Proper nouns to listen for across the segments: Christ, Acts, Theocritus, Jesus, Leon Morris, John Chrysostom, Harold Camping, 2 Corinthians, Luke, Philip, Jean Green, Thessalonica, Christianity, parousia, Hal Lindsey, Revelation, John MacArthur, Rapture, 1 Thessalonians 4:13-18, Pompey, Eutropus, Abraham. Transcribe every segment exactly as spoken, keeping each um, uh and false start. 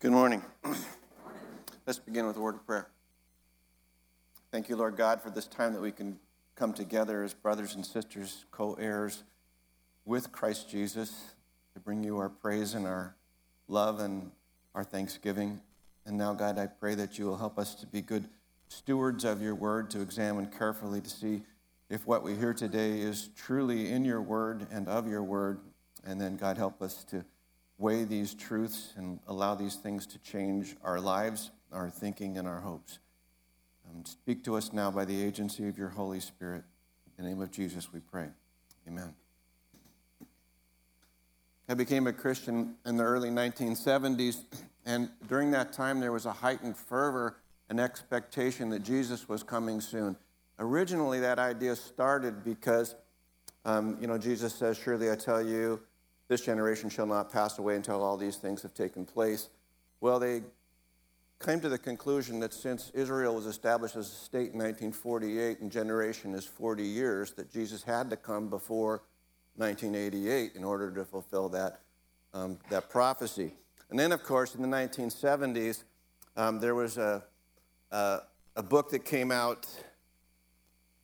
Good morning. Let's begin with a word of prayer. Thank you, Lord God, for this time that we can come together as brothers and sisters, co-heirs with Christ Jesus, to bring you our praise and our love and our thanksgiving. And now, God, I pray that you will help us to be good stewards of your word, to examine carefully to see if what we hear today is truly in your word and of your word. And then, God, help us to weigh these truths and allow these things to change our lives, our thinking, and our hopes. Um, speak to us now by the agency of your Holy Spirit. In the name of Jesus, we pray. Amen. I became a Christian in the early nineteen seventies, and during that time, there was a heightened fervor and expectation that Jesus was coming soon. Originally, that idea started because, um, you know, Jesus says, "Surely I tell you, this generation shall not pass away until all these things have taken place." Well, they came to the conclusion that since Israel was established as a state in nineteen forty-eight and generation is forty years, that Jesus had to come before nineteen eighty-eight in order to fulfill that, um, that prophecy. And then, of course, in the nineteen seventies, um, there was a, a, a book that came out,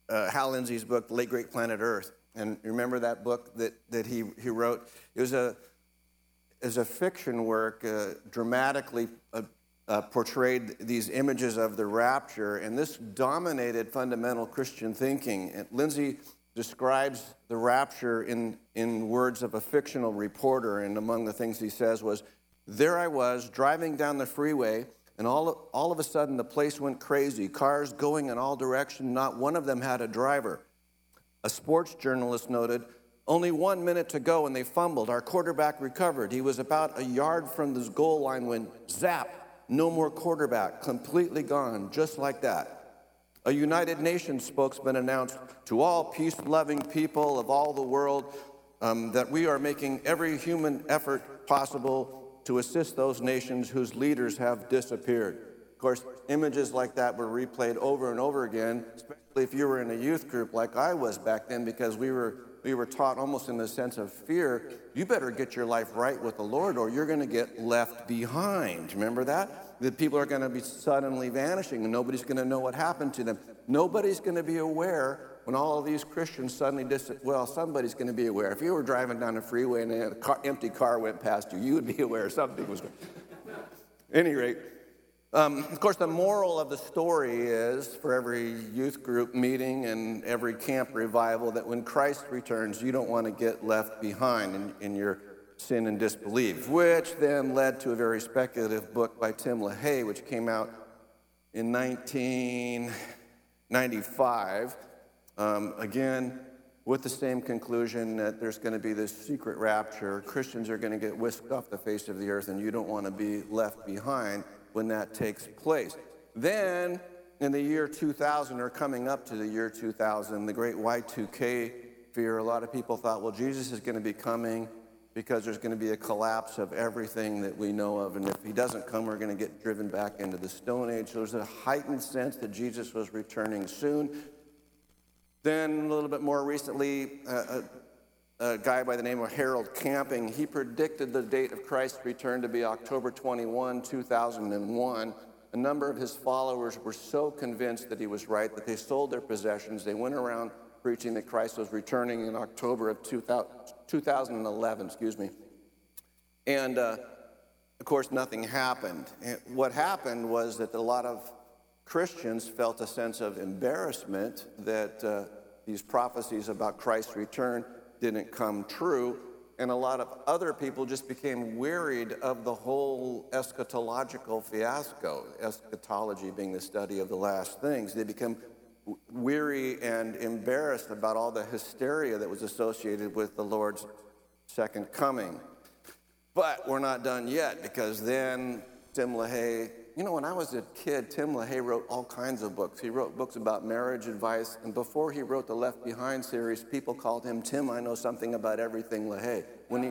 uh, Hal Lindsey's book, The Late Great Planet Earth. And remember that book that, that he, he wrote? It was a, it was a fiction work, uh, dramatically uh, uh, portrayed these images of the rapture, and this dominated fundamental Christian thinking. And Lindsay describes the rapture in, in words of a fictional reporter, and among the things he says was, "There I was, driving down the freeway, and all, all of a sudden the place went crazy, cars going in all directions, not one of them had a driver. A sports journalist noted, only one minute to go and they fumbled. Our quarterback recovered. He was about a yard from the goal line when, zap, no more quarterback, completely gone, just like that. A United Nations spokesman announced to all peace-loving people of all the world um, that we are making every human effort possible to assist those nations whose leaders have disappeared." Of course, images like that were replayed over and over again, if you were in a youth group like I was back then, because we were we were taught almost in the sense of fear, you better get your life right with the Lord or you're going to get left behind. Remember that? That people are going to be suddenly vanishing and nobody's going to know what happened to them. Nobody's going to be aware when all of these Christians suddenly, dis- well, somebody's going to be aware. If you were driving down a freeway and an empty car went past you, you would be aware something was going on. At any rate, Um, of course, the moral of the story is, for every youth group meeting and every camp revival, that when Christ returns, you don't want to get left behind in, in your sin and disbelief, which then led to a very speculative book by Tim LaHaye, which came out in nineteen ninety-five, um, again, with the same conclusion that there's going to be this secret rapture. Christians are going to get whisked off the face of the earth, and you don't want to be left behind when that takes place. Then, in the year two thousand, or coming up to the year two thousand, the great Y two K fear, a lot of people thought, well, Jesus is going to be coming because there's going to be a collapse of everything that we know of, and if he doesn't come, we're going to get driven back into the Stone Age. So there's a heightened sense that Jesus was returning soon. Then, a little bit more recently, uh, a, a guy by the name of Harold Camping, he predicted the date of Christ's return to be October twenty-first, two thousand one. A number of his followers were so convinced that he was right that they sold their possessions. They went around preaching that Christ was returning in October of two thousand eleven, excuse me. And, uh, of course, nothing happened. And what happened was that a lot of Christians felt a sense of embarrassment that uh, these prophecies about Christ's return didn't come true, and a lot of other people just became wearied of the whole eschatological fiasco, eschatology being the study of the last things. They become weary and embarrassed about all the hysteria that was associated with the Lord's second coming. But we're not done yet, because then Tim LaHaye, you know, when I was a kid, Tim LaHaye wrote all kinds of books. He wrote books about marriage advice, and before he wrote the Left Behind series, people called him Tim I Know Something About Everything LaHaye. When he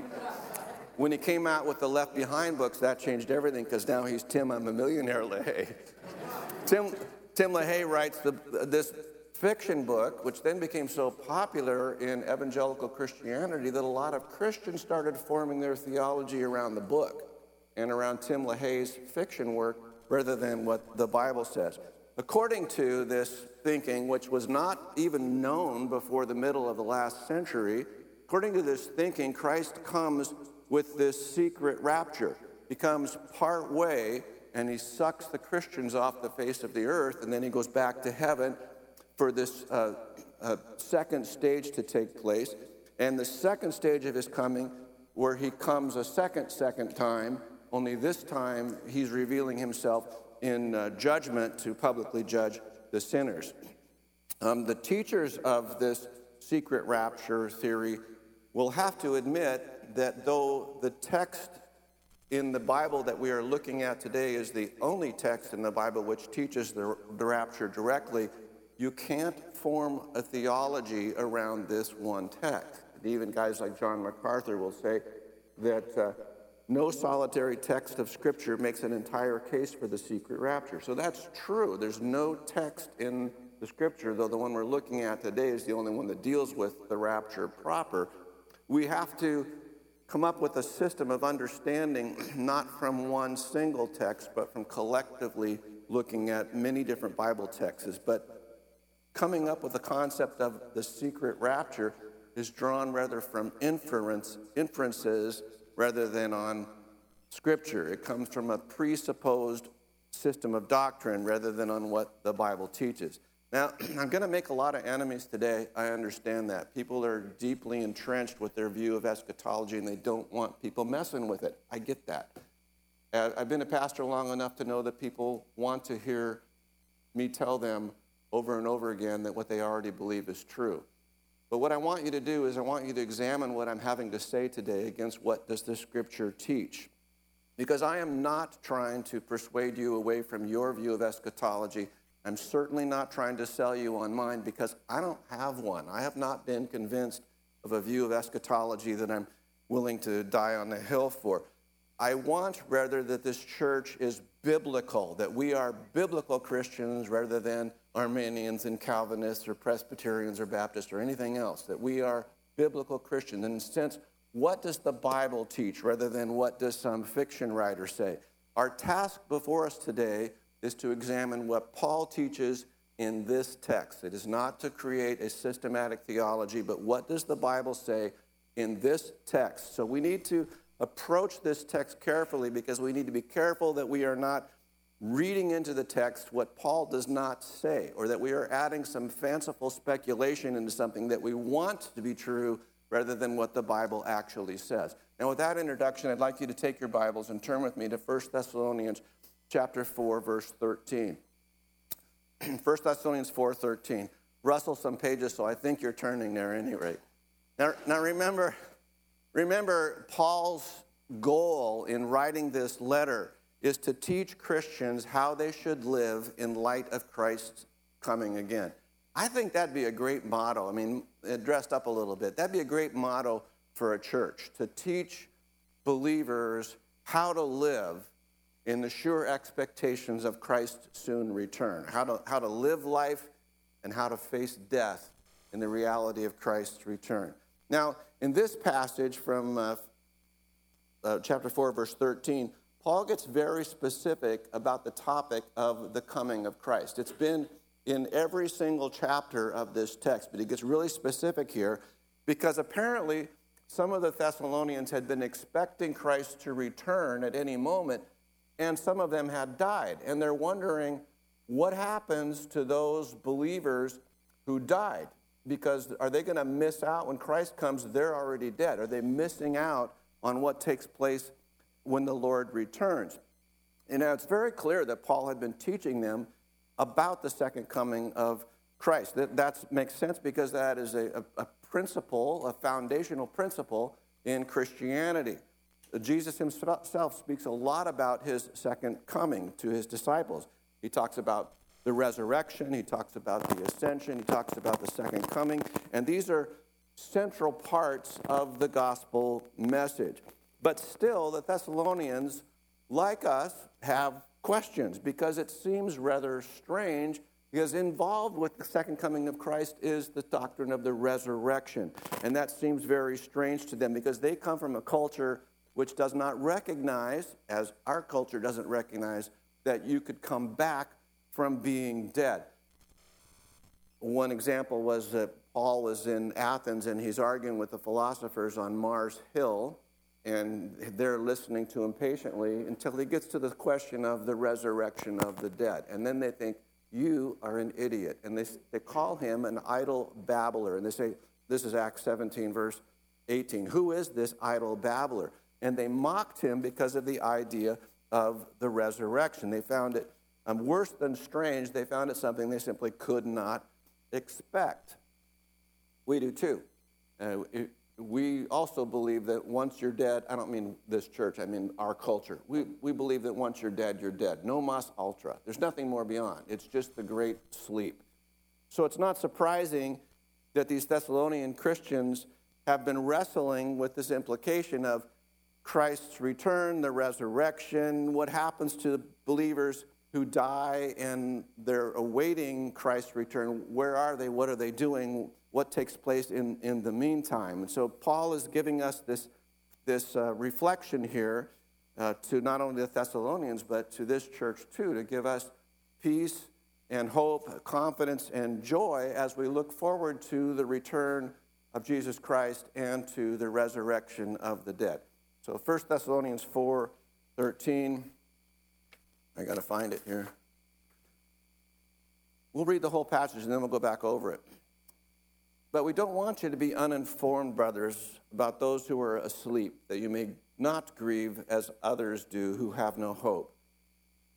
when he came out with the Left Behind books, that changed everything, because now he's Tim I'm a Millionaire LaHaye. Tim Tim LaHaye writes the, this fiction book, which then became so popular in evangelical Christianity that a lot of Christians started forming their theology around the book. and around Tim LaHaye's fiction work rather than what the Bible says. According to this thinking, which was not even known before the middle of the last century, according to this thinking, Christ comes with this secret rapture, becomes part way, and he sucks the Christians off the face of the earth, and then he goes back to heaven for this uh, uh, second stage to take place. And the second stage of his coming, where he comes a second, second time, only this time he's revealing himself in uh, judgment to publicly judge the sinners. Um, the teachers of this secret rapture theory will have to admit that though the text in the Bible that we are looking at today is the only text in the Bible which teaches the, the rapture directly, you can't form a theology around this one text. Even guys like John MacArthur will say that uh, no solitary text of Scripture makes an entire case for the secret rapture. So that's true. There's no text in the Scripture, though the one we're looking at today is the only one that deals with the rapture proper. We have to come up with a system of understanding, not from one single text, but from collectively looking at many different Bible texts. But coming up with the concept of the secret rapture is drawn rather from inference, inferences rather than on Scripture. It comes from a presupposed system of doctrine rather than on what the Bible teaches. Now, I'm going to make a lot of enemies today. I understand that. People are deeply entrenched with their view of eschatology, and they don't want people messing with it. I get that. I've been a pastor long enough to know that people want to hear me tell them over and over again that what they already believe is true. But what I want you to do is I want you to examine what I'm having to say today against what does the Scripture teach. Because I am not trying to persuade you away from your view of eschatology. I'm certainly not trying to sell you on mine because I don't have one. I have not been convinced of a view of eschatology that I'm willing to die on the hill for. I want rather that this church is biblical, that we are biblical Christians rather than Arminians and Calvinists or Presbyterians or Baptists or anything else, that we are biblical Christians. In a sense, what does the Bible teach rather than what does some fiction writer say? Our task before us today is to examine what Paul teaches in this text. It is not to create a systematic theology, but what does the Bible say in this text? So we need to approach this text carefully because we need to be careful that we are not reading into the text what Paul does not say, or that we are adding some fanciful speculation into something that we want to be true rather than what the Bible actually says. Now, with that introduction, I'd like you to take your Bibles and turn with me to First Thessalonians chapter four, verse thirteen. First Thessalonians four thirteen. Rustle some pages, so I think you're turning there at any rate. Now, now remember, remember Paul's goal in writing this letter is to teach Christians how they should live in light of Christ's coming again. I think that'd be a great motto. I mean, dressed up a little bit. That'd be a great motto for a church, to teach believers how to live in the sure expectations of Christ's soon return, how to, how to live life and how to face death in the reality of Christ's return. Now, in this passage from uh, uh, chapter four, verse thirteen, Paul gets very specific about the topic of the coming of Christ. It's been in every single chapter of this text, but he gets really specific here because apparently some of the Thessalonians had been expecting Christ to return at any moment, and some of them had died. And they're wondering what happens to those believers who died, because are they going to miss out when Christ comes? They're already dead. Are they missing out on what takes place when the Lord returns? And now it's very clear that Paul had been teaching them about the second coming of Christ. That that's, makes sense because that is a, a principle, a foundational principle in Christianity. Jesus himself speaks a lot about his second coming to his disciples. He talks about the resurrection, he talks about the ascension, he talks about the second coming, and these are central parts of the gospel message. But still, the Thessalonians, like us, have questions because it seems rather strange because involved with the second coming of Christ is the doctrine of the resurrection. And that seems very strange to them because they come from a culture which does not recognize, as our culture doesn't recognize, that you could come back from being dead. One example was that Paul was in Athens, and he's arguing with the philosophers on Mars Hill, and they're listening to him patiently until he gets to the question of the resurrection of the dead. And then they think, you are an idiot. And they, they call him an idle babbler. And they say, this is Acts seventeen, verse eighteen. Who is this idle babbler? And they mocked him because of the idea of the resurrection. They found it um, worse than strange. They found it something they simply could not expect. We do too. Uh, it, we also believe that once you're dead, I don't mean this church, I mean our culture. We, we believe that once you're dead, you're dead. No mas ultra. There's nothing more beyond. It's just the great sleep. So it's not surprising that these Thessalonian Christians have been wrestling with this implication of Christ's return, the resurrection, what happens to believers who die and they're awaiting Christ's return. Where are they? What are they doing? What takes place in, in the meantime? And so Paul is giving us this, this uh, reflection here uh, to not only the Thessalonians, but to this church too, to give us peace and hope, confidence and joy as we look forward to the return of Jesus Christ and to the resurrection of the dead. So First Thessalonians four thirteen, I got to find it here. We'll read the whole passage and then we'll go back over it. But we don't want you to be uninformed, brothers, about those who are asleep, that you may not grieve as others do who have no hope.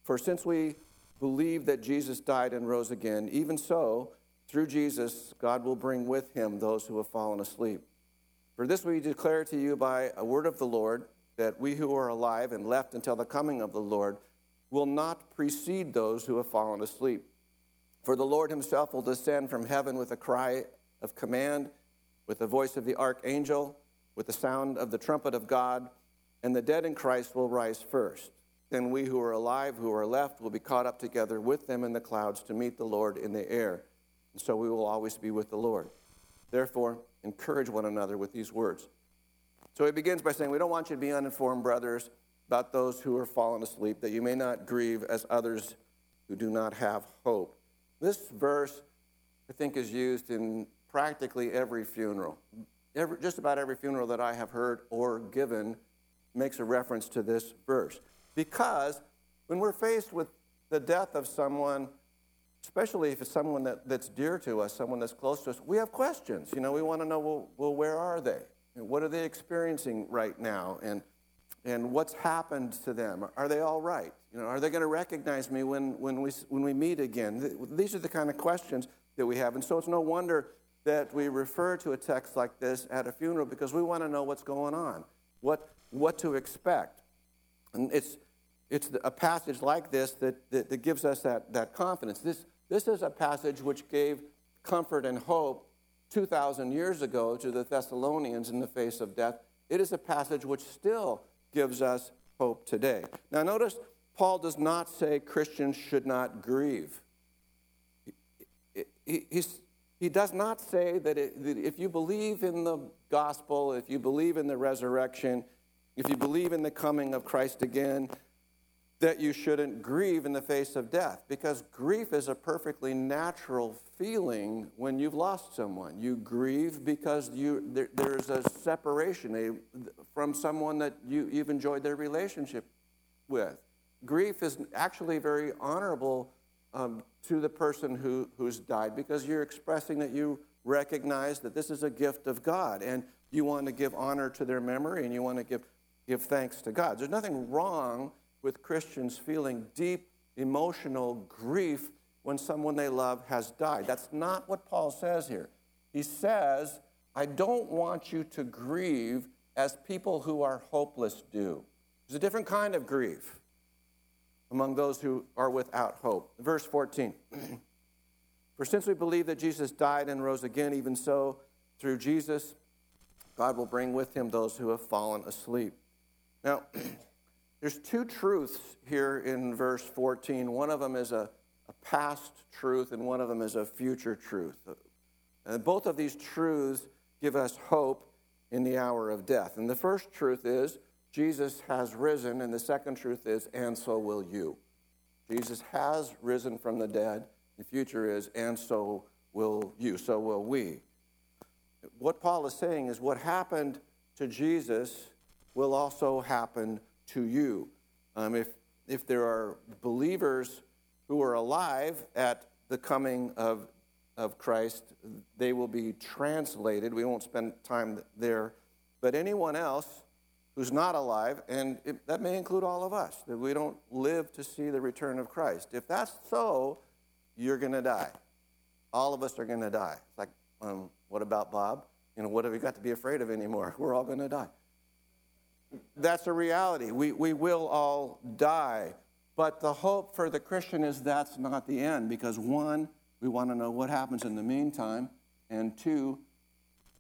For since we believe that Jesus died and rose again, even so, through Jesus, God will bring with him those who have fallen asleep. For this we declare to you by a word of the Lord, that we who are alive and left until the coming of the Lord will not precede those who have fallen asleep. For the Lord himself will descend from heaven with a cry of command, with the voice of the archangel, with the sound of the trumpet of God, and the dead in Christ will rise first. Then we who are alive, who are left, will be caught up together with them in the clouds to meet the Lord in the air. And so we will always be with the Lord. Therefore, encourage one another with these words. So he begins by saying, we don't want you to be uninformed, brothers, about those who are fallen asleep, that you may not grieve as others who do not have hope. This verse, I think, is used in practically every funeral. Every, just about every funeral that I have heard or given makes a reference to this verse. Because when we're faced with the death of someone, especially if it's someone that, that's dear to us, someone that's close to us, we have questions. You know, we want to know, well, well, where are they? And what are they experiencing right now? And and what's happened to them? Are they all right? You know, are they going to recognize me when when we when we meet again? These are the kind of questions that we have. And so it's no wonder that we refer to a text like this at a funeral, because we want to know what's going on, what what to expect. And it's It's a passage like this that, that, that gives us that, that confidence. This, this is a passage which gave comfort and hope two thousand years ago to the Thessalonians in the face of death. It is a passage which still gives us hope today. Now notice, Paul does not say Christians should not grieve. He, he, he's, he does not say that, it, that if you believe in the gospel, if you believe in the resurrection, if you believe in the coming of Christ again, that you shouldn't grieve in the face of death, because grief is a perfectly natural feeling when you've lost someone. You grieve because you there, there's a separation a, from someone that you, you've enjoyed their relationship with. Grief is actually very honorable um, to the person who, who's died, because you're expressing that you recognize that this is a gift of God, and you want to give honor to their memory, and you want to give, give thanks to God. There's nothing wrong with Christians feeling deep emotional grief when someone they love has died. That's not what Paul says here. He says, I don't want you to grieve as people who are hopeless do. There's a different kind of grief among those who are without hope. Verse fourteen, for since we believe that Jesus died and rose again, even so, through Jesus, God will bring with him those who have fallen asleep. Now, there's two truths here in verse fourteen. One of them is a, a past truth, and one of them is a future truth. And both of these truths give us hope in the hour of death. And the first truth is Jesus has risen, and the second truth is, and so will you. Jesus has risen from the dead. The future is, and so will you, so will we. What Paul is saying is what happened to Jesus will also happen to you. Um, if if there are believers who are alive at the coming of of Christ, they will be translated. We won't spend time there. But anyone else who's not alive, and it, that may include all of us, that we don't live to see the return of Christ. If that's so, you're going to die. All of us are going to die. It's like, um, what about Bob? You know, what have we got to be afraid of anymore? We're all going to die. That's a reality. We we will all die. But the hope for the Christian is that's not the end, because one, we want to know what happens in the meantime, and two,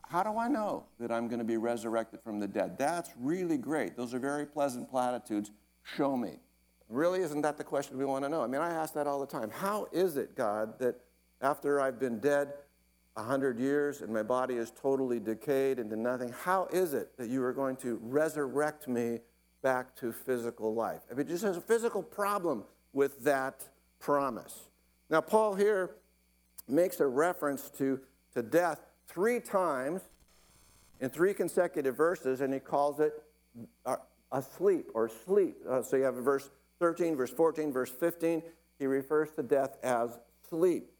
how do I know that I'm going to be resurrected from the dead? That's really great. Those are very pleasant platitudes. Show me. Really, isn't that the question we want to know? I mean, I ask that all the time. How is it, God, that after I've been dead a hundred years and my body is totally decayed into nothing, how is it that you are going to resurrect me back to physical life? I mean, it just has a physical problem with that promise. Now, Paul here makes a reference to, to death three times in three consecutive verses, and he calls it asleep or sleep. Uh, so you have verse thirteen, verse fourteen, verse fifteen. He refers to death as sleep.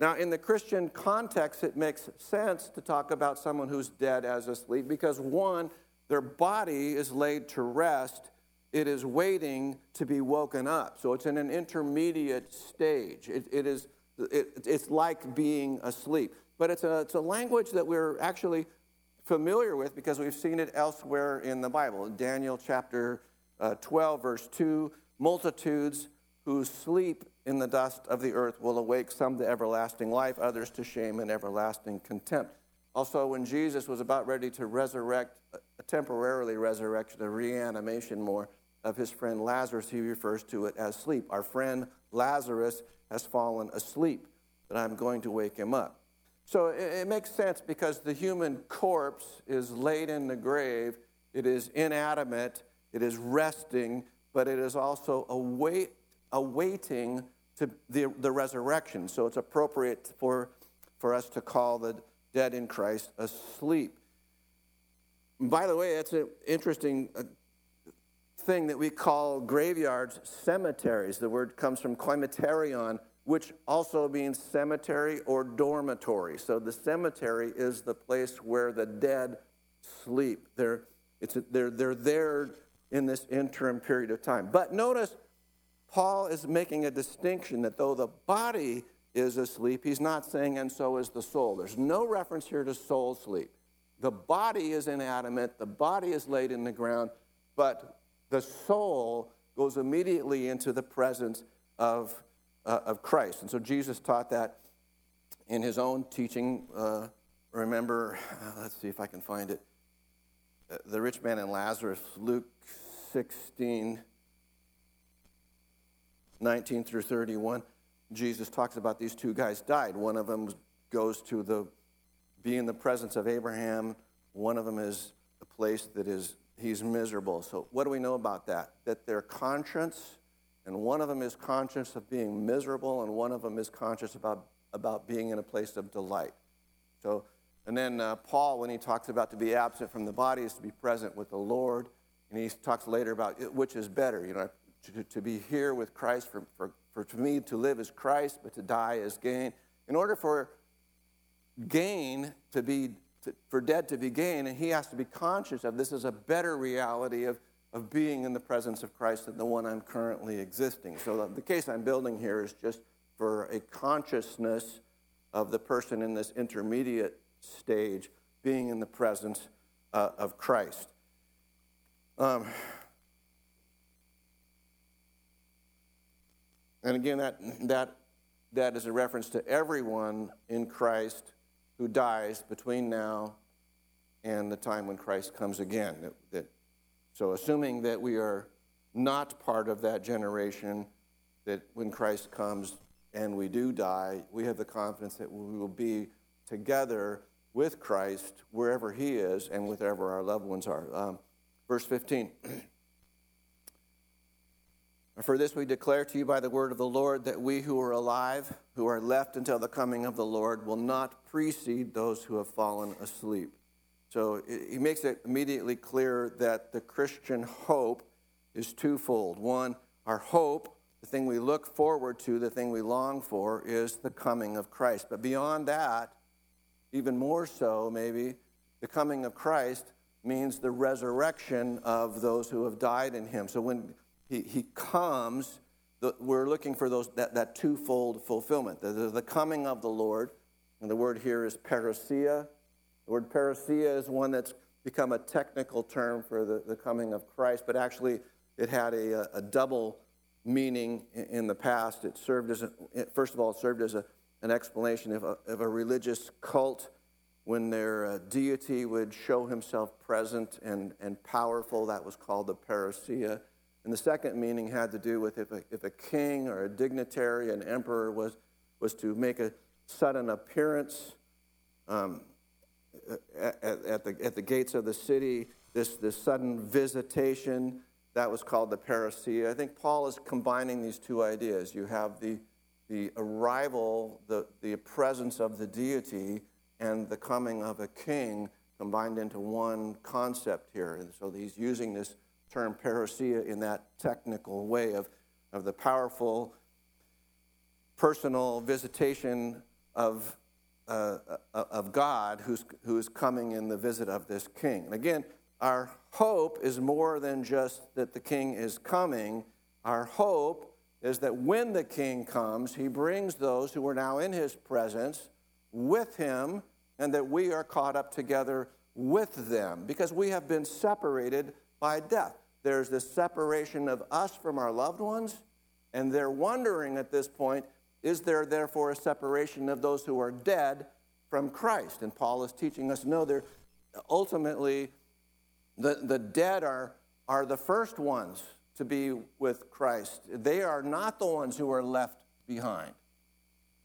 Now, in the Christian context, it makes sense to talk about someone who's dead as asleep because, one, their body is laid to rest. It is waiting to be woken up. So it's in an intermediate stage. It, it is, it, it's like being asleep. But it's a, it's a language that we're actually familiar with because we've seen it elsewhere in the Bible. In Daniel chapter uh, twelve, verse two, multitudes who sleep in the dust of the earth will awake, some to everlasting life, others to shame and everlasting contempt. Also, when Jesus was about ready to resurrect, a temporarily resurrection, a reanimation more, of his friend Lazarus, he refers to it as sleep. Our friend Lazarus has fallen asleep, but I'm going to wake him up. So it makes sense because the human corpse is laid in the grave. It is inanimate. It is resting, but it is also await, awaiting to the, the resurrection. So it's appropriate for, for us to call the dead in Christ asleep. By the way, that's an interesting thing that we call graveyards cemeteries. The word comes from koimeterion, which also means cemetery or dormitory. So the cemetery is the place where the dead sleep. They're, it's, they're, they're there in this interim period of time. But notice Paul is making a distinction that though the body is asleep, he's not saying, and so is the soul. There's no reference here to soul sleep. The body is inanimate. The body is laid in the ground. But the soul goes immediately into the presence of God. Uh, of Christ. And so Jesus taught that in his own teaching. Uh, remember, uh, let's see if I can find it. Uh, the rich man and Lazarus, Luke sixteen nineteen through thirty-one. Jesus talks about these two guys died. One of them goes to the be in the presence of Abraham. One of them is a place that is he's miserable. So what do we know about that? That their conscience. And one of them is conscious of being miserable, and one of them is conscious about, about being in a place of delight. So, and then uh, Paul, when he talks about to be absent from the body, is to be present with the Lord. And he talks later about which is better, you know, to, to be here with Christ. For, for, for to me, to live is Christ, but to die is gain. In order for gain to be, to, for dead to be gain, and he has to be conscious of this is a better reality of of being in the presence of Christ than the one I'm currently existing. So the case I'm building here is just for a consciousness of the person in this intermediate stage being in the presence uh, of Christ. Um, and again, that that that is a reference to everyone in Christ who dies between now and the time when Christ comes again. That, that So assuming that we are not part of that generation, that when Christ comes and we do die, we have the confidence that we will be together with Christ wherever he is and wherever our loved ones are. Um, Verse fifteen. For this we declare to you by the word of the Lord, that we who are alive, who are left until the coming of the Lord, will not precede those who have fallen asleep. So he makes it immediately clear that the Christian hope is twofold. One, our hope, the thing we look forward to, the thing we long for, is the coming of Christ. But beyond that, even more so maybe, the coming of Christ means the resurrection of those who have died in him. So when he, he comes, the, we're looking for those that, that twofold fulfillment. The, the, the coming of the Lord, and the word here is parousia. The word parousia is one that's become a technical term for the, the coming of Christ, but actually it had a, a, a double meaning in, in the past. It served as, a, it, first of all, it served as a, an explanation of a, of a religious cult when their uh, deity would show himself present and, and powerful. That was called the parousia. And the second meaning had to do with if a, if a king or a dignitary, an emperor, was, was to make a sudden appearance um, at, at, the, at the gates of the city, this, this sudden visitation, that was called the parousia. I think Paul is combining these two ideas. You have the, the arrival, the, the presence of the deity, and the coming of a king combined into one concept here. And so he's using this term parousia in that technical way of, of the powerful personal visitation of uh, of God who's who is coming in the visit of this king. And again, our hope is more than just that the king is coming. Our hope is that when the king comes, he brings those who are now in his presence with him, and that we are caught up together with them, because we have been separated by death. There's this separation of us from our loved ones, and they're wondering at this point, is there therefore a separation of those who are dead from Christ? And Paul is teaching us, no, there ultimately the, the dead are, are the first ones to be with Christ. They are not the ones who are left behind.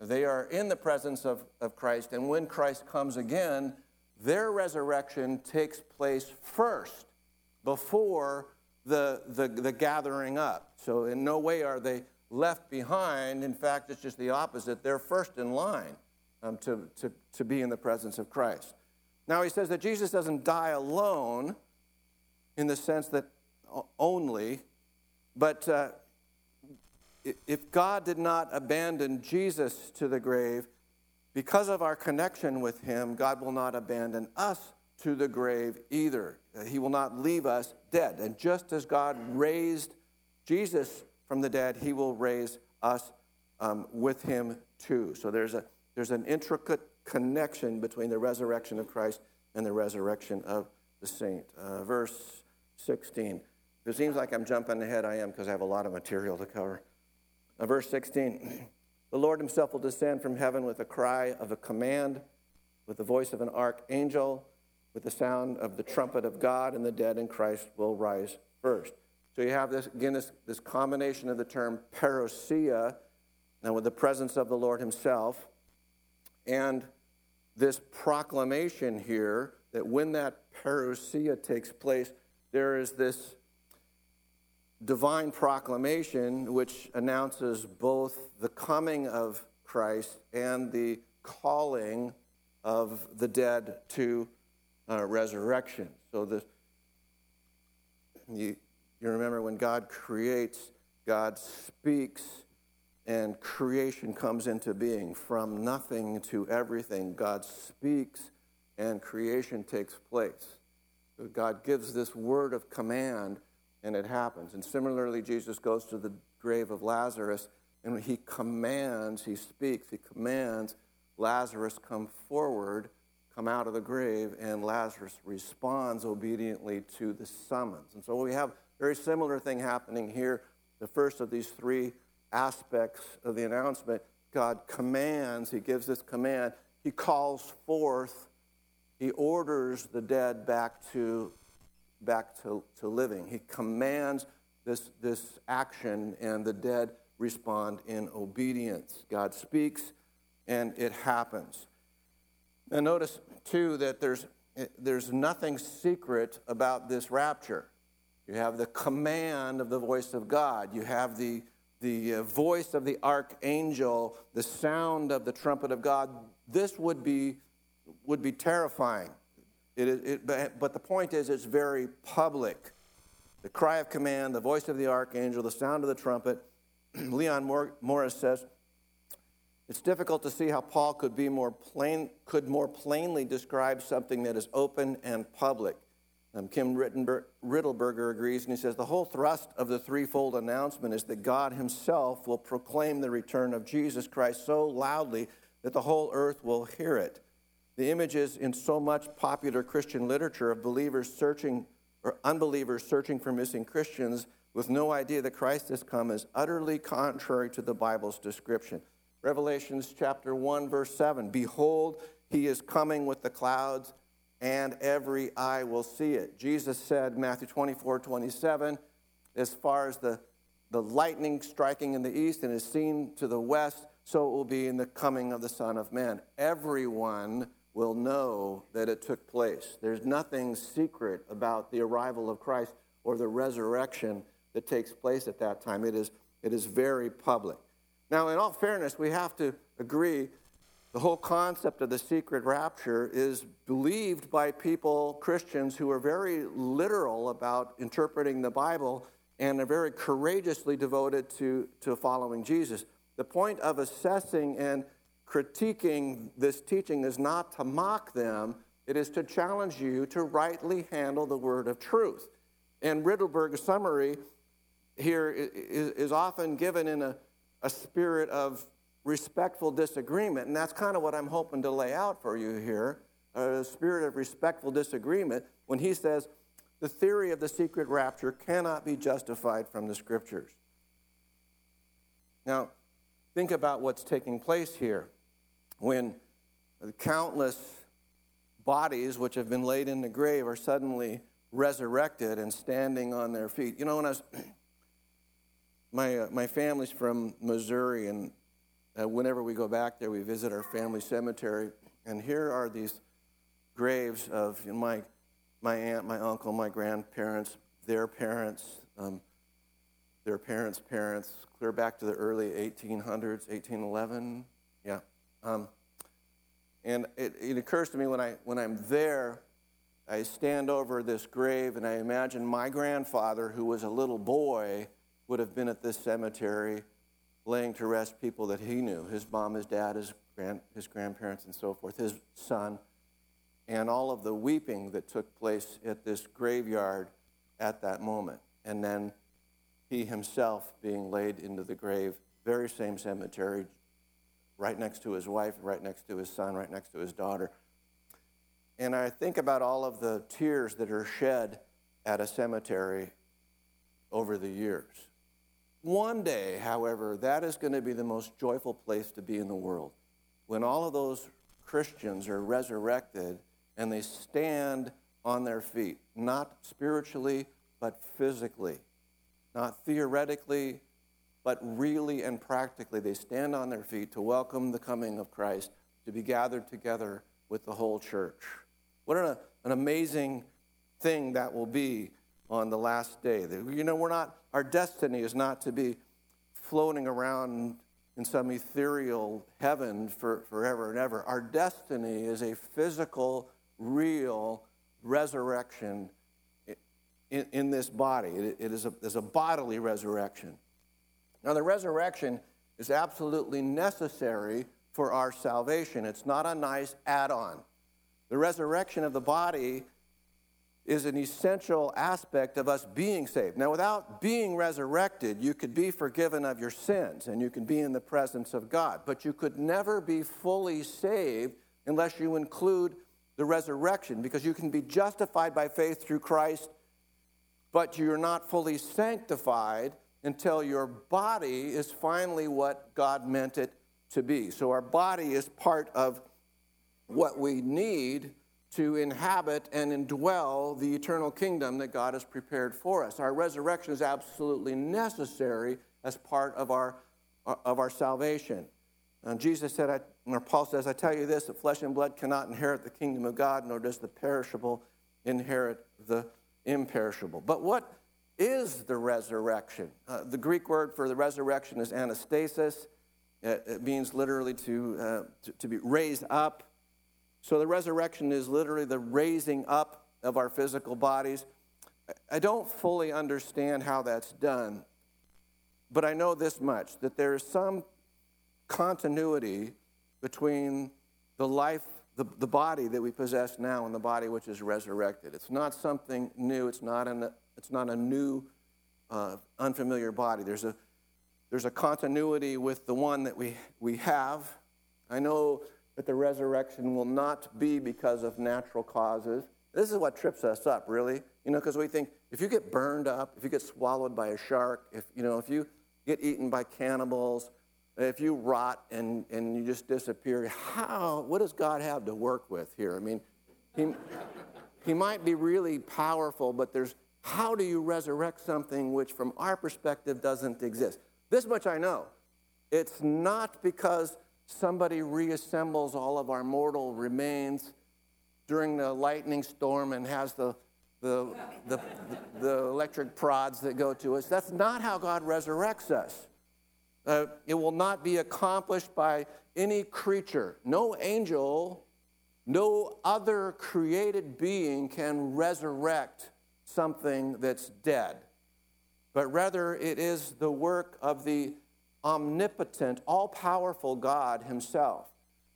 They are in the presence of, of Christ, and when Christ comes again, their resurrection takes place first before the, the, the gathering up. So in no way are they left behind. In fact, it's just the opposite. They're first in line um, to, to, to be in the presence of Christ. Now he says that Jesus doesn't die alone in the sense that only, but uh, if God did not abandon Jesus to the grave, because of our connection with him, God will not abandon us to the grave either. He will not leave us dead. And just as God raised Jesus from the dead, he will raise us um, with him too. So there's a there's an intricate connection between the resurrection of Christ and the resurrection of the saint. Uh, verse sixteen. If it seems like I'm jumping ahead, I am, because I have a lot of material to cover. Now, verse sixteen, the Lord himself will descend from heaven with a cry of a command, with the voice of an archangel, with the sound of the trumpet of God, and the dead in Christ will rise first. So you have this, again, this, this combination of the term parousia, now with the presence of the Lord himself, and this proclamation here that when that parousia takes place, there is this divine proclamation which announces both the coming of Christ and the calling of the dead to uh, resurrection. So the, you, you remember when God creates, God speaks, and creation comes into being. From nothing to everything, God speaks, and creation takes place. So God gives this word of command, and it happens. And similarly, Jesus goes to the grave of Lazarus, and he commands, he speaks, he commands, Lazarus, come forward, come out of the grave, and Lazarus responds obediently to the summons. And so we have a very similar thing happening here. The first of these three aspects of the announcement, God commands, he gives this command, he calls forth, he orders the dead back to back to, to living. He commands this, this action, and the dead respond in obedience. God speaks, and it happens. Now notice, too, that there's, there's nothing secret about this rapture. You have the command of the voice of God. You have the, the voice of the archangel, the sound of the trumpet of God. This would be would be terrifying. It, it, but the point is, it's very public. The cry of command, the voice of the archangel, the sound of the trumpet. Leon Morris says, it's difficult to see how Paul could be more plain, could more plainly describe something that is open and public. Um, Kim Rittenberg agrees, and he says, the whole thrust of the threefold announcement is that God himself will proclaim the return of Jesus Christ so loudly that the whole earth will hear it. The images in so much popular Christian literature of believers searching, or unbelievers searching for missing Christians with no idea that Christ has come is utterly contrary to the Bible's description. Revelation chapter one, verse seven, behold, he is coming with the clouds, and every eye will see it. Jesus said, Matthew twenty-four twenty-seven, as far as the, the lightning striking in the east and is seen to the west, so it will be in the coming of the Son of Man. Everyone will know that it took place. There's nothing secret about the arrival of Christ or the resurrection that takes place at that time. It is, it is very public. Now, in all fairness, we have to agree the whole concept of the secret rapture is believed by people, Christians, who are very literal about interpreting the Bible and are very courageously devoted to, to following Jesus. The point of assessing and critiquing this teaching is not to mock them. It is to challenge you to rightly handle the word of truth. And Rittenberg's summary here is, is often given in a a spirit of respectful disagreement, and that's kind of what I'm hoping to lay out for you here, a spirit of respectful disagreement, when he says, the theory of the secret rapture cannot be justified from the Scriptures. Now, think about what's taking place here. When the countless bodies which have been laid in the grave are suddenly resurrected and standing on their feet. You know, when I was... My uh, my family's from Missouri, and uh, whenever we go back there, we visit our family cemetery. And here are these graves of you know, my my aunt, my uncle, my grandparents, their parents, um, their parents' parents, clear back to the early eighteen hundreds, eighteen eleven. Yeah, um, and it, it occurs to me when I when I'm there, I stand over this grave and I imagine my grandfather, who was a little boy, would have been at this cemetery laying to rest people that he knew, his mom, his dad, his grand, his grandparents, and so forth, his son, and all of the weeping that took place at this graveyard at that moment. And then he himself being laid into the grave, very same cemetery, right next to his wife, right next to his son, right next to his daughter. And I think about all of the tears that are shed at a cemetery over the years. One day, however, that is going to be the most joyful place to be in the world. When all of those Christians are resurrected and they stand on their feet, not spiritually, but physically, not theoretically, but really and practically, they stand on their feet to welcome the coming of Christ, to be gathered together with the whole church. What an, an amazing thing that will be on the last day. You know, we're not, our destiny is not to be floating around in some ethereal heaven for forever and ever. Our destiny is a physical, real resurrection in, in this body. It, it is a, is a bodily resurrection. Now, the resurrection is absolutely necessary for our salvation. It's not a nice add-on. The resurrection of the body is an essential aspect of us being saved. Now, without being resurrected, you could be forgiven of your sins and you can be in the presence of God, but you could never be fully saved unless you include the resurrection, because you can be justified by faith through Christ, but you're not fully sanctified until your body is finally what God meant it to be. So our body is part of what we need to inhabit and indwell the eternal kingdom that God has prepared for us. Our resurrection is absolutely necessary as part of our of our salvation. And Jesus said, I, or Paul says, I tell you this, that flesh and blood cannot inherit the kingdom of God, nor does the perishable inherit the imperishable. But what is the resurrection. Uh, the Greek word for the resurrection is anastasis. It, it means literally to, uh, to, to be raised up. So the resurrection is literally the raising up of our physical bodies. I don't fully understand how that's done, but I know this much, that there is some continuity between the life, the, the body that we possess now and the body which is resurrected. It's not something new. It's not an It's not a new, uh, unfamiliar body. There's a there's a continuity with the one that we, we have. I know that the resurrection will not be because of natural causes. This is what trips us up, really. You know, because we think if you get burned up, if you get swallowed by a shark, if you know, if you get eaten by cannibals, if you rot and, and you just disappear, how what does God have to work with here? I mean, he he might be really powerful, but there's how do you resurrect something which, from our perspective, doesn't exist? This much I know. It's not because somebody reassembles all of our mortal remains during the lightning storm and has the the the, the, the electric prods that go to us. That's not how God resurrects us. Uh, it will not be accomplished by any creature. No angel, no other created being can resurrect something that's dead, but rather it is the work of the omnipotent, all-powerful God himself,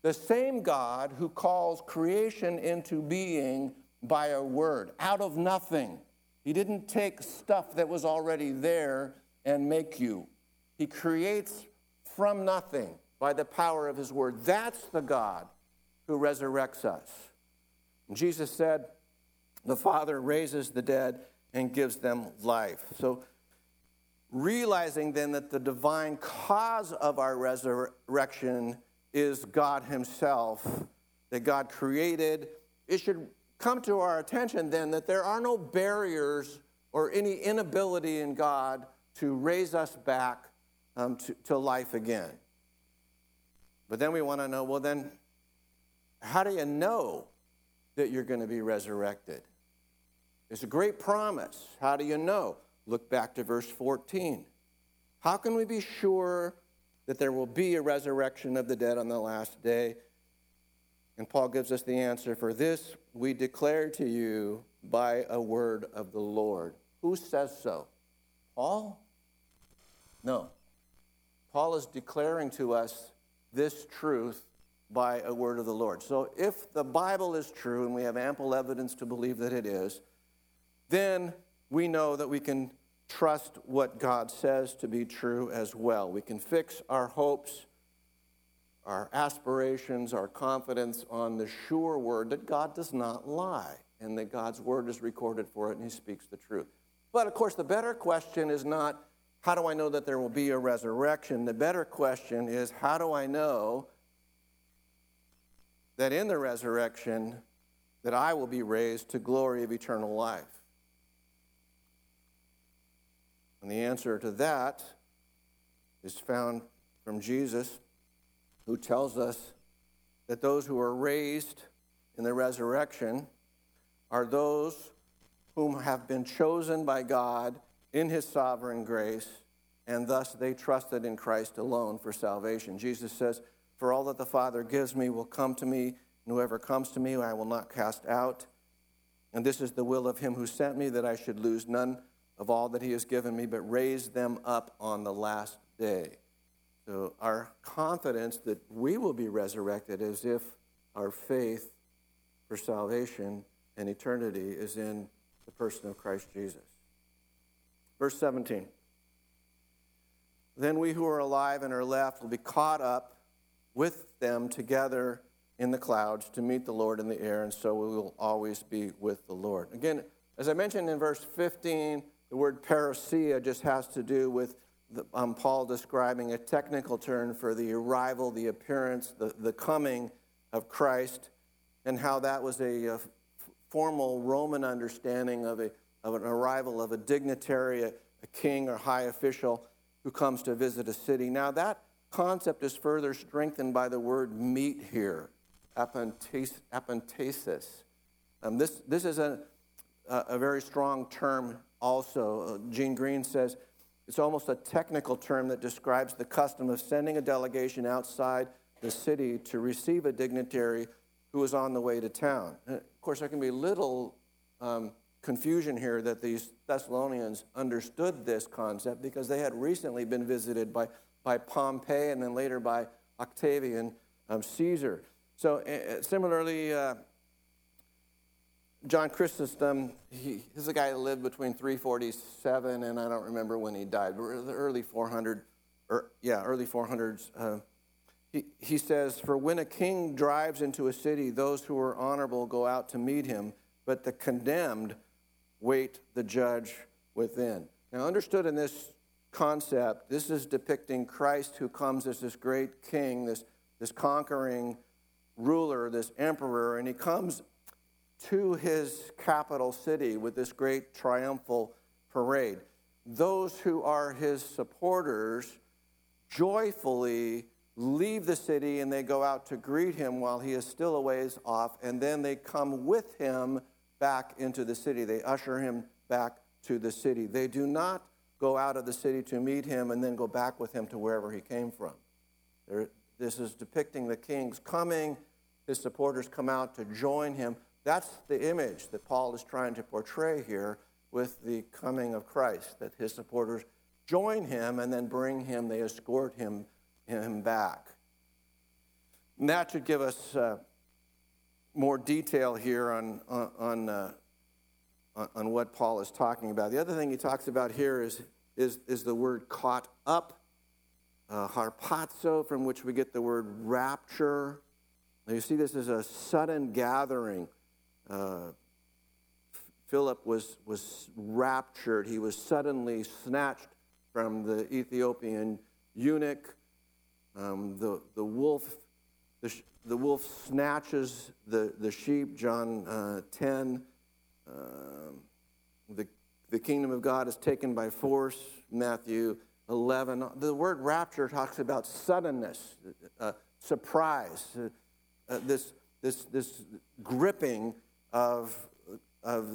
the same God who calls creation into being by a word, out of nothing. He didn't take stuff that was already there and make you. He creates from nothing by the power of his word. That's the God who resurrects us. And Jesus said, the Father raises the dead and gives them life. So realizing then that the divine cause of our resurrection is God himself, that God created, it should come to our attention then that there are no barriers or any inability in God to raise us back um, to, to life again. But then we want to know, well then, how do you know that you're going to be resurrected? It's a great promise. How do you know? Look back to verse fourteen. How can we be sure that there will be a resurrection of the dead on the last day? And Paul gives us the answer. For this we declare to you by a word of the Lord. Who says so? Paul? No. Paul is declaring to us this truth by a word of the Lord. So if the Bible is true, and we have ample evidence to believe that it is, then we know that we can trust what God says to be true as well. We can fix our hopes, our aspirations, our confidence on the sure word that God does not lie, and that God's word is recorded for it, and he speaks the truth. But of course, the better question is not, how do I know that there will be a resurrection? The better question is, how do I know that in the resurrection that I will be raised to glory of eternal life? And the answer to that is found from Jesus, who tells us that those who are raised in the resurrection are those whom have been chosen by God in his sovereign grace, and thus they trusted in Christ alone for salvation. Jesus says, for all that the Father gives me will come to me, and whoever comes to me I will not cast out. And this is the will of him who sent me, that I should lose none of all that he has given me, but raise them up on the last day. So our confidence that we will be resurrected is if our faith for salvation and eternity is in the person of Christ Jesus. Verse seventeen. Then we who are alive and are left will be caught up with them together in the clouds to meet the Lord in the air, and so we will always be with the Lord. Again, as I mentioned in verse fifteen, the word parousia just has to do with the, um, Paul describing a technical term for the arrival, the appearance, the, the coming of Christ, and how that was a, a formal Roman understanding of, a, of an arrival of a dignitary, a, a king or high official who comes to visit a city. Now that concept is further strengthened by the word meet here, apentesis. Um, this this is a, a very strong term also. Jean Green says, it's almost a technical term that describes the custom of sending a delegation outside the city to receive a dignitary who is on the way to town. And of course, there can be little um, confusion here that these Thessalonians understood this concept, because they had recently been visited by, by Pompey and then later by Octavian um, Caesar. So uh, similarly, uh, John Chrysostom, he, he's a guy that lived between three forty-seven and I don't remember when he died, but the early four hundred, or yeah, early four hundreds. Uh, he, he says, "For when a king drives into a city, those who are honorable go out to meet him, but the condemned wait the judge within." Now, understood in this concept, this is depicting Christ, who comes as this great king, this, this conquering ruler, this emperor, and he comes to his capital city with this great triumphal parade. Those who are his supporters joyfully leave the city and they go out to greet him while he is still a ways off, and then they come with him back into the city. They usher him back to the city. They do not go out of the city to meet him and then go back with him to wherever he came from. There, this is depicting the king's coming. His supporters come out to join him. That's the image that Paul is trying to portray here with the coming of Christ, that his supporters join him and then bring him, they escort him, him back. And that should give us uh, more detail here on, on, on uh, on what Paul is talking about. The other thing he talks about here is is, is the word caught up, uh, harpazo, from which we get the word rapture. Now you see, this is a sudden gathering. Uh, Philip was, was raptured. He was suddenly snatched from the Ethiopian eunuch. Um, the, the wolf the, the wolf snatches the, the sheep, John uh, ten. Um, the the kingdom of God is taken by force, Matthew eleven. The word rapture talks about suddenness, uh, surprise, uh, uh, this this this gripping of of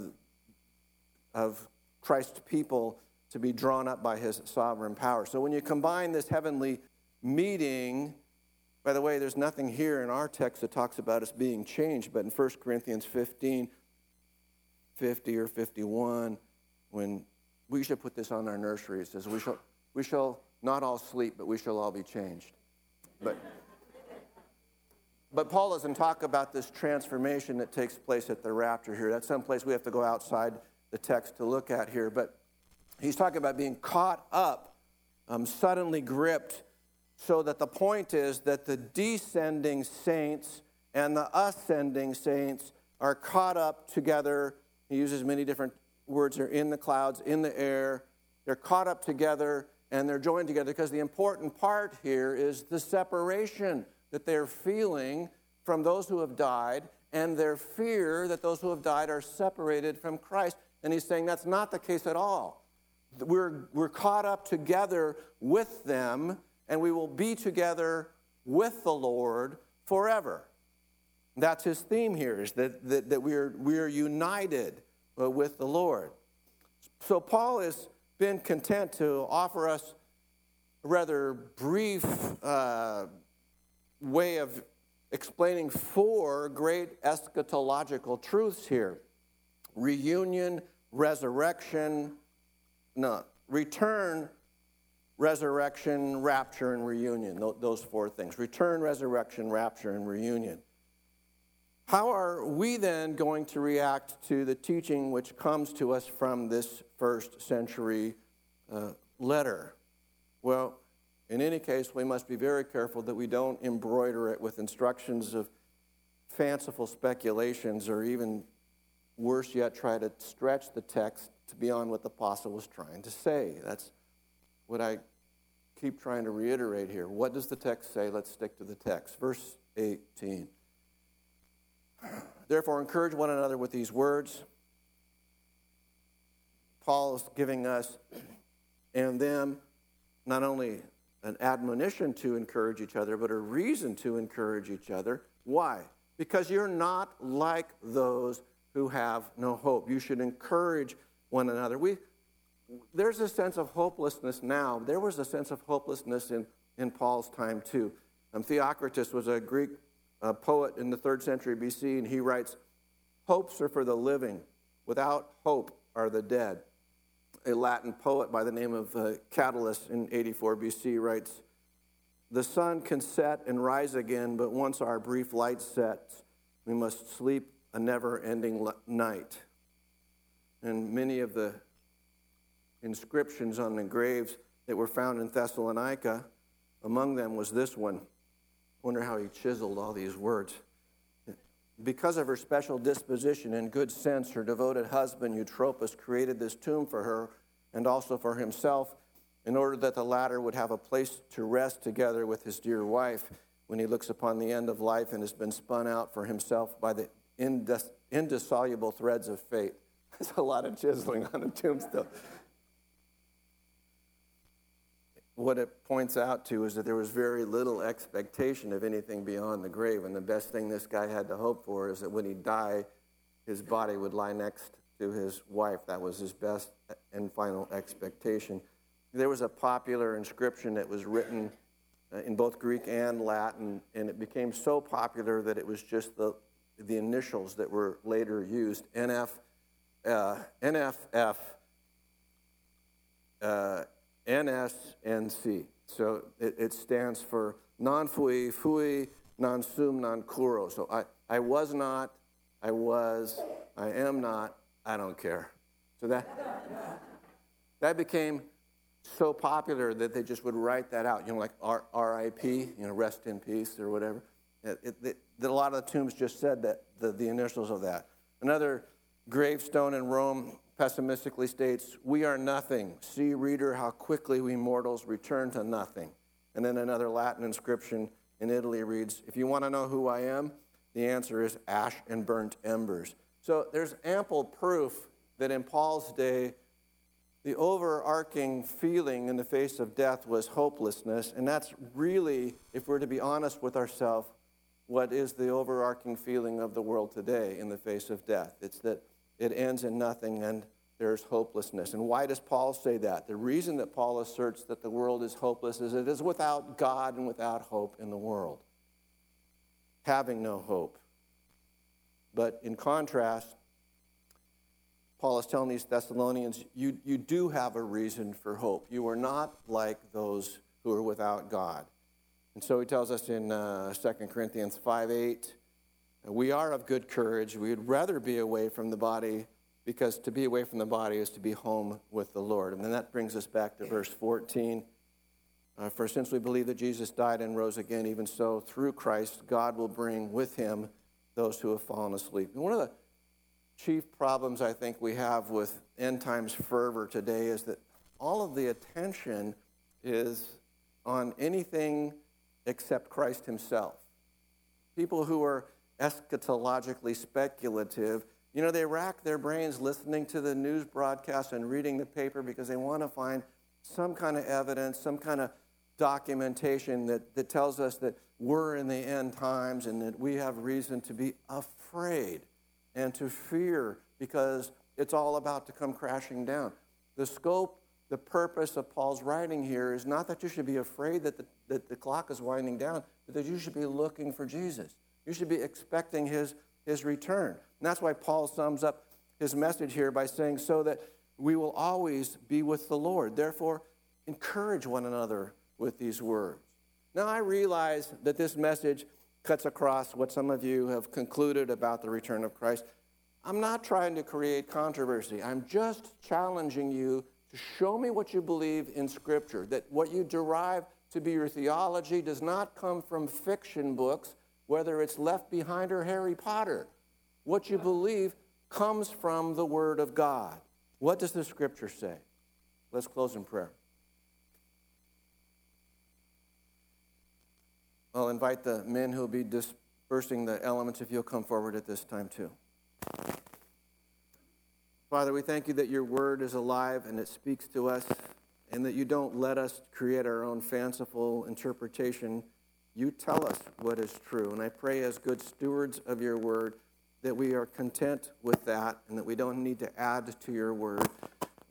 of Christ's people to be drawn up by his sovereign power. So when you combine this heavenly meeting, by the way, there's nothing here in our text that talks about us being changed, but in First Corinthians fifteen. fifty or fifty-one, when we should put this on our nursery. It says, we shall we shall not all sleep, but we shall all be changed. But, but Paul doesn't talk about this transformation that takes place at the rapture here. That's someplace we have to go outside the text to look at here. But he's talking about being caught up, um, suddenly gripped, so that the point is that the descending saints and the ascending saints are caught up together. He uses many different words. They're in the clouds, in the air. They're caught up together, and they're joined together, because the important part here is the separation that they're feeling from those who have died and their fear that those who have died are separated from Christ. And he's saying that's not the case at all. We're, we're caught up together with them, and we will be together with the Lord forever. That's his theme here, is that, that, that we are we are united uh, with the Lord. So Paul has been content to offer us a rather brief uh, way of explaining four great eschatological truths here. Reunion, resurrection, no, return, resurrection, rapture, and reunion. Those four things. Return, resurrection, rapture, and reunion. How are we then going to react to the teaching which comes to us from this first century uh, letter? Well, in any case, we must be very careful that we don't embroider it with instructions of fanciful speculations, or even worse yet, try to stretch the text to beyond what the apostle was trying to say. That's what I keep trying to reiterate here. What does the text say? Let's stick to the text. Verse eighteen. Therefore, encourage one another with these words. Paul is giving us and them not only an admonition to encourage each other, but a reason to encourage each other. Why? Because you're not like those who have no hope. You should encourage one another. We there's a sense of hopelessness now. There was a sense of hopelessness in, in Paul's time too. Um, Theocritus was a Greek uh, poet in the third century B C, and he writes, "Hopes are for the living. Without hope are the dead." A Latin poet by the name of uh, Catullus in eighty-four B C writes, "The sun can set and rise again, but once our brief light sets, we must sleep a never-ending night." And many of the inscriptions on the graves that were found in Thessalonica, among them was this one. I wonder how he chiseled all these words. "Because of her special disposition and good sense, her devoted husband Eutropus created this tomb for her and also for himself, in order that the latter would have a place to rest together with his dear wife when he looks upon the end of life and has been spun out for himself by the indes- indissoluble threads of fate." There's a lot of chiseling on a tombstone. What it points out to is that there was very little expectation of anything beyond the grave, and the best thing this guy had to hope for is that when he died, his body would lie next to his wife. That was his best and final expectation. There was a popular inscription that was written in both Greek and Latin, and it became so popular that it was just the the initials that were later used, N F, uh, N F F, uh, N S N C. So it, it stands for non fui, fui, non sum, non curo. So I, I was not, I was, I am not, I don't care. So that that became so popular that they just would write that out, you know, like R I P, you know, rest in peace or whatever. It, it, it, a lot of the tombs just said that, the, the initials of that. Another gravestone in Rome pessimistically states, "We are nothing. See, reader, how quickly we mortals return to nothing." And then another Latin inscription in Italy reads, "If you want to know who I am, the answer is ash and burnt embers." So there's ample proof that in Paul's day, the overarching feeling in the face of death was hopelessness, and that's really, if we're to be honest with ourselves, what is the overarching feeling of the world today in the face of death. It's that it ends in nothing and there's hopelessness. And why does Paul say that? The reason that Paul asserts that the world is hopeless is it is without God and without hope in the world, having no hope. But in contrast, Paul is telling these Thessalonians, you, you do have a reason for hope. You are not like those who are without God. And so he tells us in uh, Second Corinthians five eight, "We are of good courage. We would rather be away from the body, because to be away from the body is to be home with the Lord." And then that brings us back to verse fourteen. Uh, "For since we believe that Jesus died and rose again, even so, through Christ, God will bring with him those who have fallen asleep." And one of the chief problems I think we have with end times fervor today is that all of the attention is on anything except Christ himself. People who are eschatologically speculative, you know, they rack their brains listening to the news broadcast and reading the paper because they want to find some kind of evidence, some kind of documentation that, that tells us that we're in the end times and that we have reason to be afraid and to fear because it's all about to come crashing down. The scope, the purpose of Paul's writing here is not that you should be afraid that the, that the clock is winding down, but that you should be looking for Jesus. You should be expecting his, his return. And that's why Paul sums up his message here by saying, so that we will always be with the Lord. Therefore, encourage one another with these words. Now, I realize that this message cuts across what some of you have concluded about the return of Christ. I'm not trying to create controversy. I'm just challenging you to show me what you believe in Scripture, that what you derive to be your theology does not come from fiction books, whether it's Left Behind or Harry Potter. What you believe comes from the Word of God. What does the Scripture say? Let's close in prayer. I'll invite the men who will be dispersing the elements if you'll come forward at this time too. Father, we thank you that your word is alive and it speaks to us, and that you don't let us create our own fanciful interpretation. You tell us what is true, and I pray as good stewards of your word that we are content with that and that we don't need to add to your word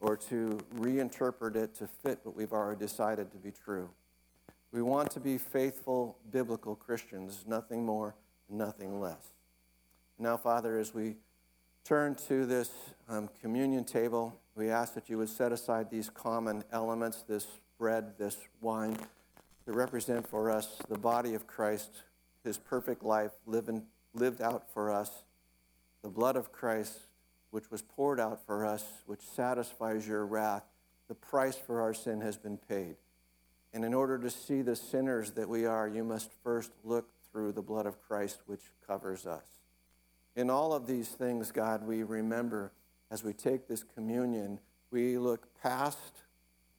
or to reinterpret it to fit what we've already decided to be true. We want to be faithful, biblical Christians, nothing more, nothing less. Now, Father, as we turn to this um, communion table, we ask that you would set aside these common elements, this bread, this wine, to represent for us the body of Christ, his perfect life living, lived out for us, the blood of Christ, which was poured out for us, which satisfies your wrath. The price for our sin has been paid. And in order to see the sinners that we are, you must first look through the blood of Christ, which covers us. In all of these things, God, we remember as we take this communion, we look past,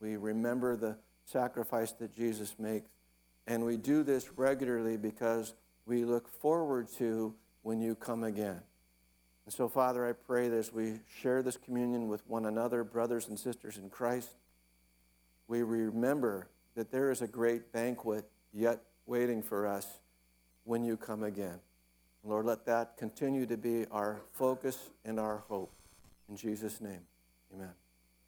we remember the sacrifice that Jesus makes, and we do this regularly because we look forward to when you come again. And so, Father, I pray that as we share this communion with one another, brothers and sisters in Christ, we remember that there is a great banquet yet waiting for us when you come again. Lord, let that continue to be our focus and our hope. In Jesus' name, amen.